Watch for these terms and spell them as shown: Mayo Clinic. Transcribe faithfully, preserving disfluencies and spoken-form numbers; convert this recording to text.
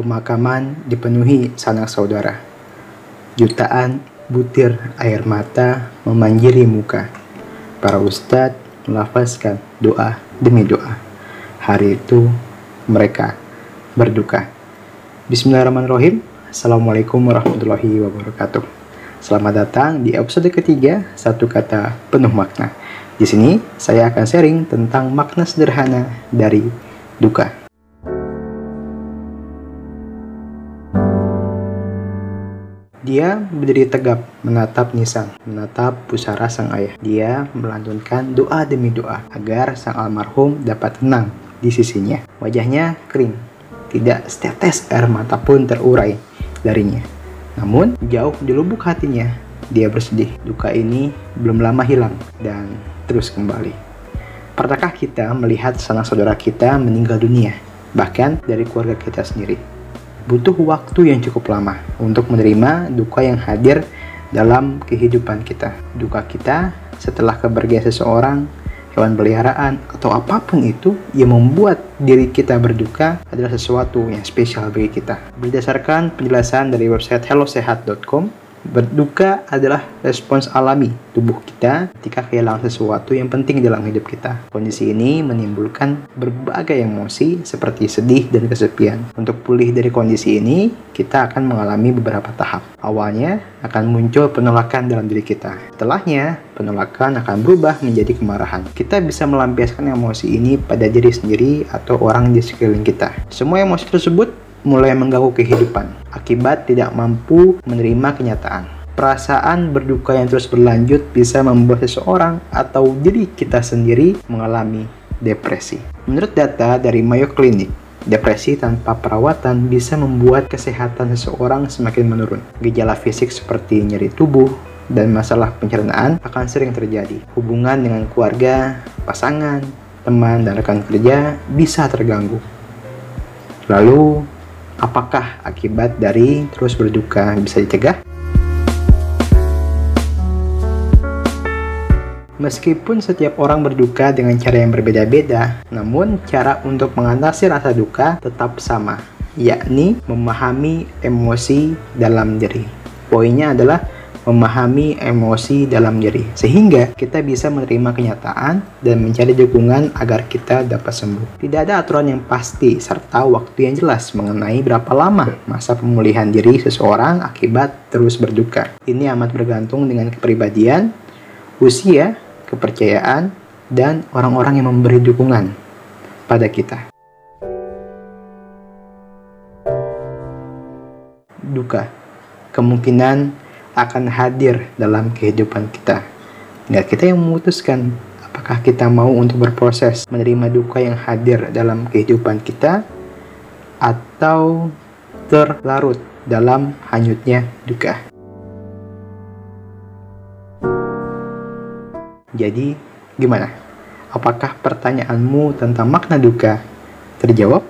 pemakaman dipenuhi sanak saudara. Jutaan butir air mata memanjiri muka. Para ustadz melafazkan doa demi doa. Hari itu mereka berduka. Bismillahirrahmanirrahim. Assalamualaikum warahmatullahi wabarakatuh. Selamat datang di episode ketiga, Satu Kata Penuh Makna. Di sini saya akan sharing tentang makna sederhana dari duka. Dia berdiri tegap, menatap nisan, menatap pusara sang ayah. Dia melantunkan doa demi doa agar sang almarhum dapat tenang di sisinya. Wajahnya kering, tidak setetes air mata pun terurai darinya. Namun, jauh di lubuk hatinya, dia bersedih. Duka ini belum lama hilang dan terus kembali. Pernahkah kita melihat sanak saudara kita meninggal dunia, bahkan dari keluarga kita sendiri? Butuh waktu yang cukup lama untuk menerima duka yang hadir dalam kehidupan kita. Duka kita setelah kepergian seseorang, hewan peliharaan, atau apapun itu yang membuat diri kita berduka adalah sesuatu yang spesial bagi kita. Berdasarkan penjelasan dari website halo sehat dot com, berduka adalah respons alami tubuh kita ketika kehilangan sesuatu yang penting dalam hidup kita. Kondisi ini menimbulkan berbagai emosi seperti sedih dan kesepian. Untuk pulih dari kondisi ini, kita akan mengalami beberapa tahap. Awalnya akan muncul penolakan dalam diri kita. Setelahnya, penolakan akan berubah menjadi kemarahan. Kita bisa melampiaskan emosi ini pada diri sendiri atau orang di sekeliling kita. Semua emosi tersebut mulai mengganggu kehidupan akibat tidak mampu menerima kenyataan. Perasaan berduka yang terus berlanjut bisa membuat seseorang atau diri kita sendiri mengalami depresi. Menurut data dari Mayo Clinic, depresi tanpa perawatan bisa membuat kesehatan seseorang semakin menurun. Gejala fisik seperti nyeri tubuh dan masalah pencernaan akan sering terjadi. Hubungan dengan keluarga, pasangan, teman, dan rekan kerja bisa terganggu. Lalu, apakah akibat dari terus berduka bisa dicegah? Meskipun setiap orang berduka dengan cara yang berbeda-beda, namun cara untuk mengatasi rasa duka tetap sama, yakni memahami emosi dalam diri. Poinnya adalah memahami emosi dalam diri, sehingga kita bisa menerima kenyataan dan mencari dukungan agar kita dapat sembuh. Tidak ada aturan yang pasti serta waktu yang jelas mengenai berapa lama masa pemulihan diri seseorang akibat terus berduka. Ini amat bergantung dengan kepribadian, usia, kepercayaan, dan orang-orang yang memberi dukungan pada kita. Duka kemungkinan akan hadir dalam kehidupan kita. Nah, kita yang memutuskan apakah kita mau untuk berproses menerima duka yang hadir dalam kehidupan kita atau terlarut dalam hanyutnya duka. Jadi, gimana? Apakah pertanyaanmu tentang makna duka terjawab?